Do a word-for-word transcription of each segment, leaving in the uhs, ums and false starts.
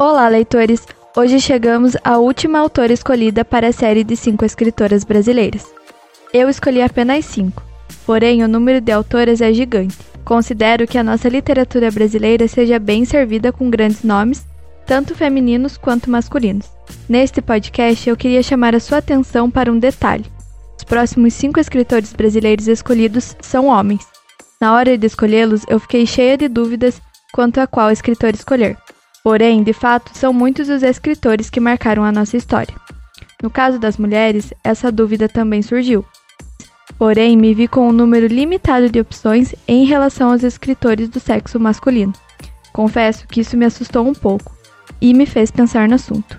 Olá, leitores! Hoje chegamos à última autora escolhida para a série de cinco escritoras brasileiras. Eu escolhi apenas cinco, porém o número de autoras é gigante. Considero que a nossa literatura brasileira seja bem servida com grandes nomes, tanto femininos quanto masculinos. Neste podcast, eu queria chamar a sua atenção para um detalhe. Os próximos cinco escritores brasileiros escolhidos são homens. Na hora de escolhê-los, eu fiquei cheia de dúvidas quanto a qual escritor escolher. Porém, de fato, são muitos os escritores que marcaram a nossa história. No caso das mulheres, essa dúvida também surgiu. Porém, me vi com um número limitado de opções em relação aos escritores do sexo masculino. Confesso que isso me assustou um pouco e me fez pensar no assunto.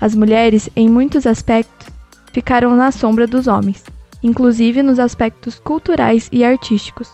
As mulheres, em muitos aspectos, ficaram na sombra dos homens, inclusive nos aspectos culturais e artísticos.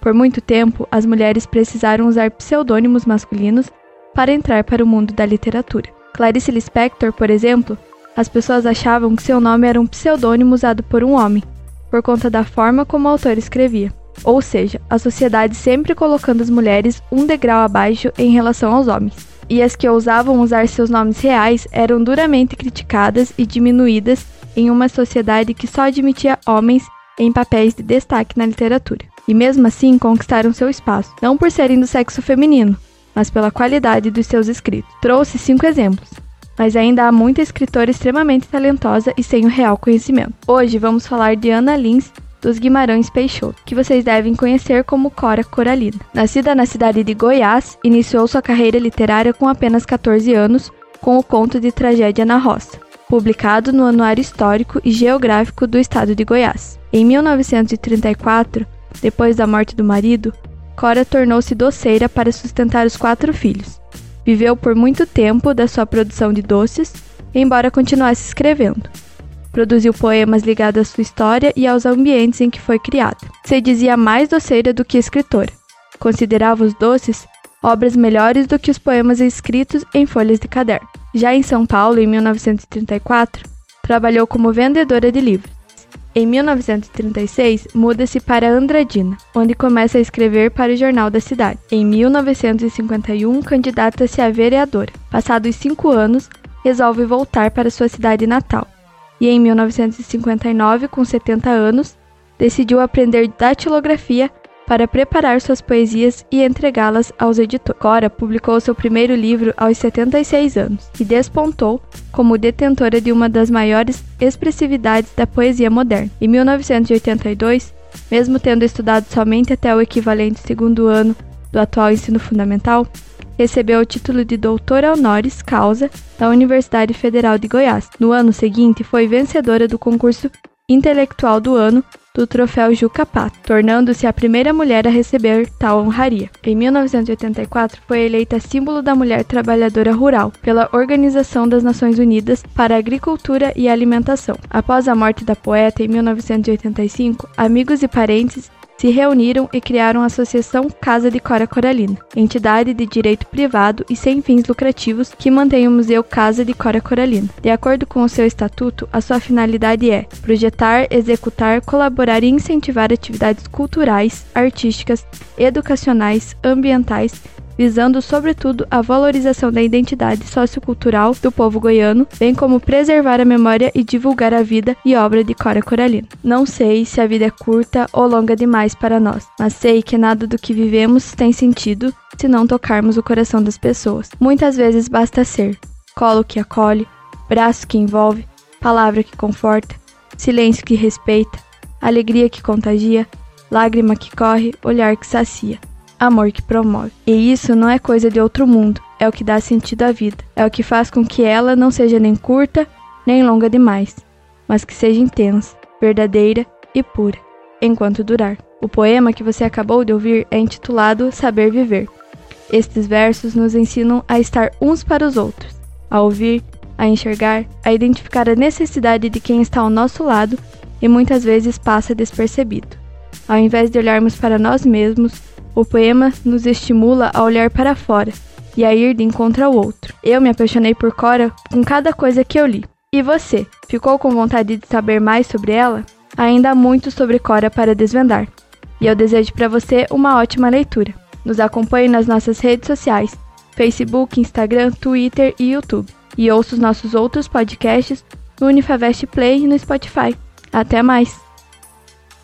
Por muito tempo, as mulheres precisaram usar pseudônimos masculinos para entrar para o mundo da literatura. Clarice Lispector, por exemplo, as pessoas achavam que seu nome era um pseudônimo usado por um homem, por conta da forma como a autora escrevia. Ou seja, a sociedade sempre colocando as mulheres um degrau abaixo em relação aos homens. E as que ousavam usar seus nomes reais eram duramente criticadas e diminuídas em uma sociedade que só admitia homens em papéis de destaque na literatura. E mesmo assim conquistaram seu espaço, não por serem do sexo feminino, mas pela qualidade dos seus escritos. Trouxe cinco exemplos, mas ainda há muita escritora extremamente talentosa e sem o real conhecimento. Hoje vamos falar de Ana Lins dos Guimarães Peixoto, que vocês devem conhecer como Cora Coralina. Nascida na cidade de Goiás, iniciou sua carreira literária com apenas catorze anos com o conto de Tragédia na Roça, publicado no Anuário Histórico e Geográfico do Estado de Goiás. Em mil novecentos e trinta e quatro, depois da morte do marido, Cora tornou-se doceira para sustentar os quatro filhos. Viveu por muito tempo da sua produção de doces, embora continuasse escrevendo. Produziu poemas ligados à sua história e aos ambientes em que foi criada. Se dizia mais doceira do que escritora. Considerava os doces obras melhores do que os poemas escritos em folhas de caderno. Já em São Paulo, em mil novecentos e trinta e quatro, trabalhou como vendedora de livros. Em mil novecentos e trinta e seis, muda-se para Andradina, onde começa a escrever para o Jornal da Cidade. Em mil novecentos e cinquenta e um, candidata-se a vereadora. Passados cinco anos, resolve voltar para sua cidade natal. E em mil novecentos e cinquenta e nove, com setenta anos, decidiu aprender datilografia para preparar suas poesias e entregá-las aos editores. Cora publicou seu primeiro livro aos setenta e seis anos e despontou como detentora de uma das maiores expressividades da poesia moderna. Em mil novecentos e oitenta e dois, mesmo tendo estudado somente até o equivalente segundo ano do atual ensino fundamental, recebeu o título de doutora honoris causa da Universidade Federal de Goiás. No ano seguinte, foi vencedora do concurso Intelectual do Ano do troféu Jukapá, tornando-se a primeira mulher a receber tal honraria. Em mil novecentos e oitenta e quatro, foi eleita símbolo da mulher trabalhadora rural pela Organização das Nações Unidas para a Agricultura e Alimentação. Após a morte da poeta, em mil novecentos e oitenta e cinco, amigos e parentes se reuniram e criaram a Associação Casa de Cora Coralina, entidade de direito privado e sem fins lucrativos que mantém o Museu Casa de Cora Coralina. De acordo com o seu estatuto, a sua finalidade é projetar, executar, colaborar e incentivar atividades culturais, artísticas, educacionais, ambientais, visando sobretudo a valorização da identidade sociocultural do povo goiano, bem como preservar a memória e divulgar a vida e obra de Cora Coralina. Não sei se a vida é curta ou longa demais para nós, mas sei que nada do que vivemos tem sentido se não tocarmos o coração das pessoas. Muitas vezes basta ser colo que acolhe, braço que envolve, palavra que conforta, silêncio que respeita, alegria que contagia, lágrima que corre, olhar que sacia. Amor que promove. E isso não é coisa de outro mundo, é o que dá sentido à vida. É o que faz com que ela não seja nem curta, nem longa demais, mas que seja intensa, verdadeira e pura, enquanto durar. O poema que você acabou de ouvir é intitulado Saber Viver. Estes versos nos ensinam a estar uns para os outros, a ouvir, a enxergar, a identificar a necessidade de quem está ao nosso lado e muitas vezes passa despercebido. Ao invés de olharmos para nós mesmos, o poema nos estimula a olhar para fora e a ir de encontro ao outro. Eu me apaixonei por Cora com cada coisa que eu li. E você, ficou com vontade de saber mais sobre ela? Ainda há muito sobre Cora para desvendar. E eu desejo para você uma ótima leitura. Nos acompanhe nas nossas redes sociais, Facebook, Instagram, Twitter e YouTube. E ouça os nossos outros podcasts no Unifavest Play e no Spotify. Até mais!